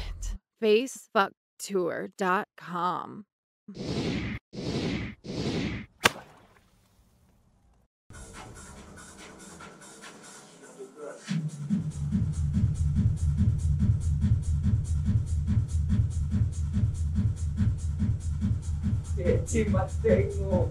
it. Facefucktour.com. It's much more.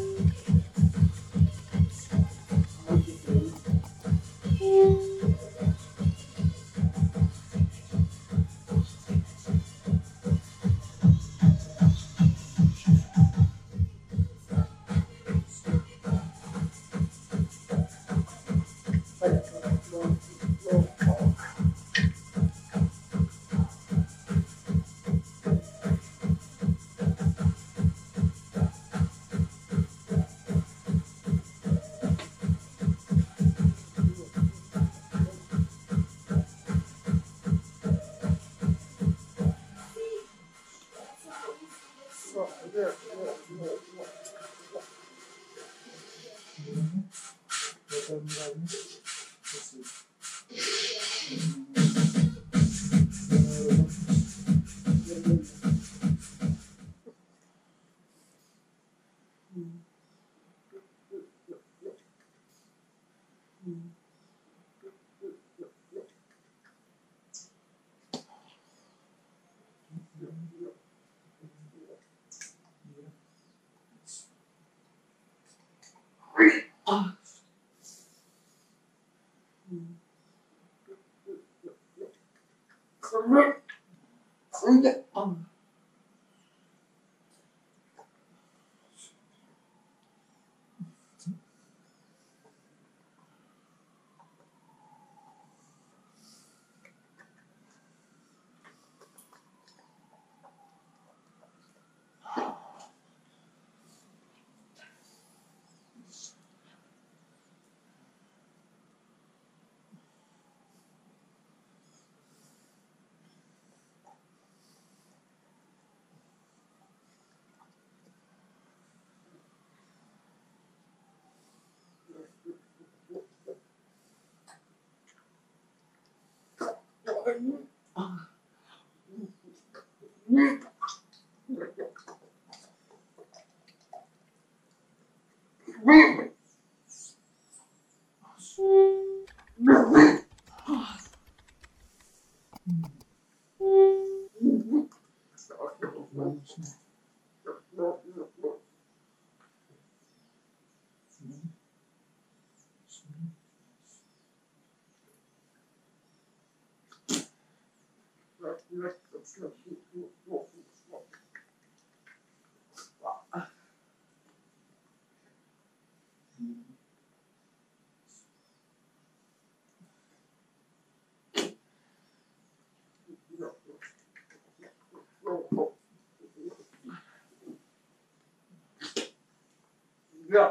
Yeah.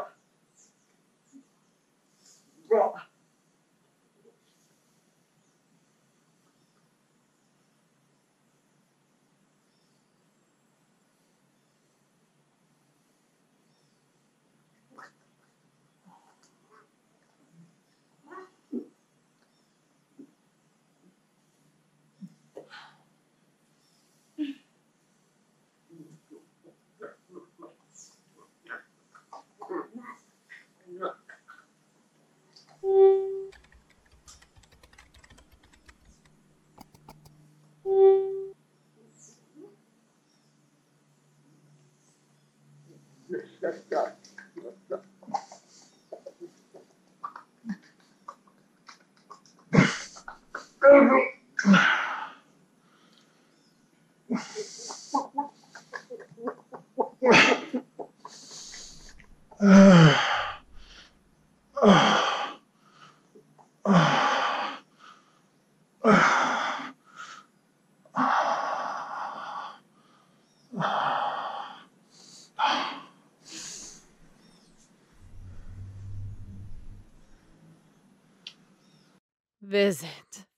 Visit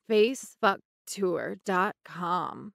FaceFuckTour.com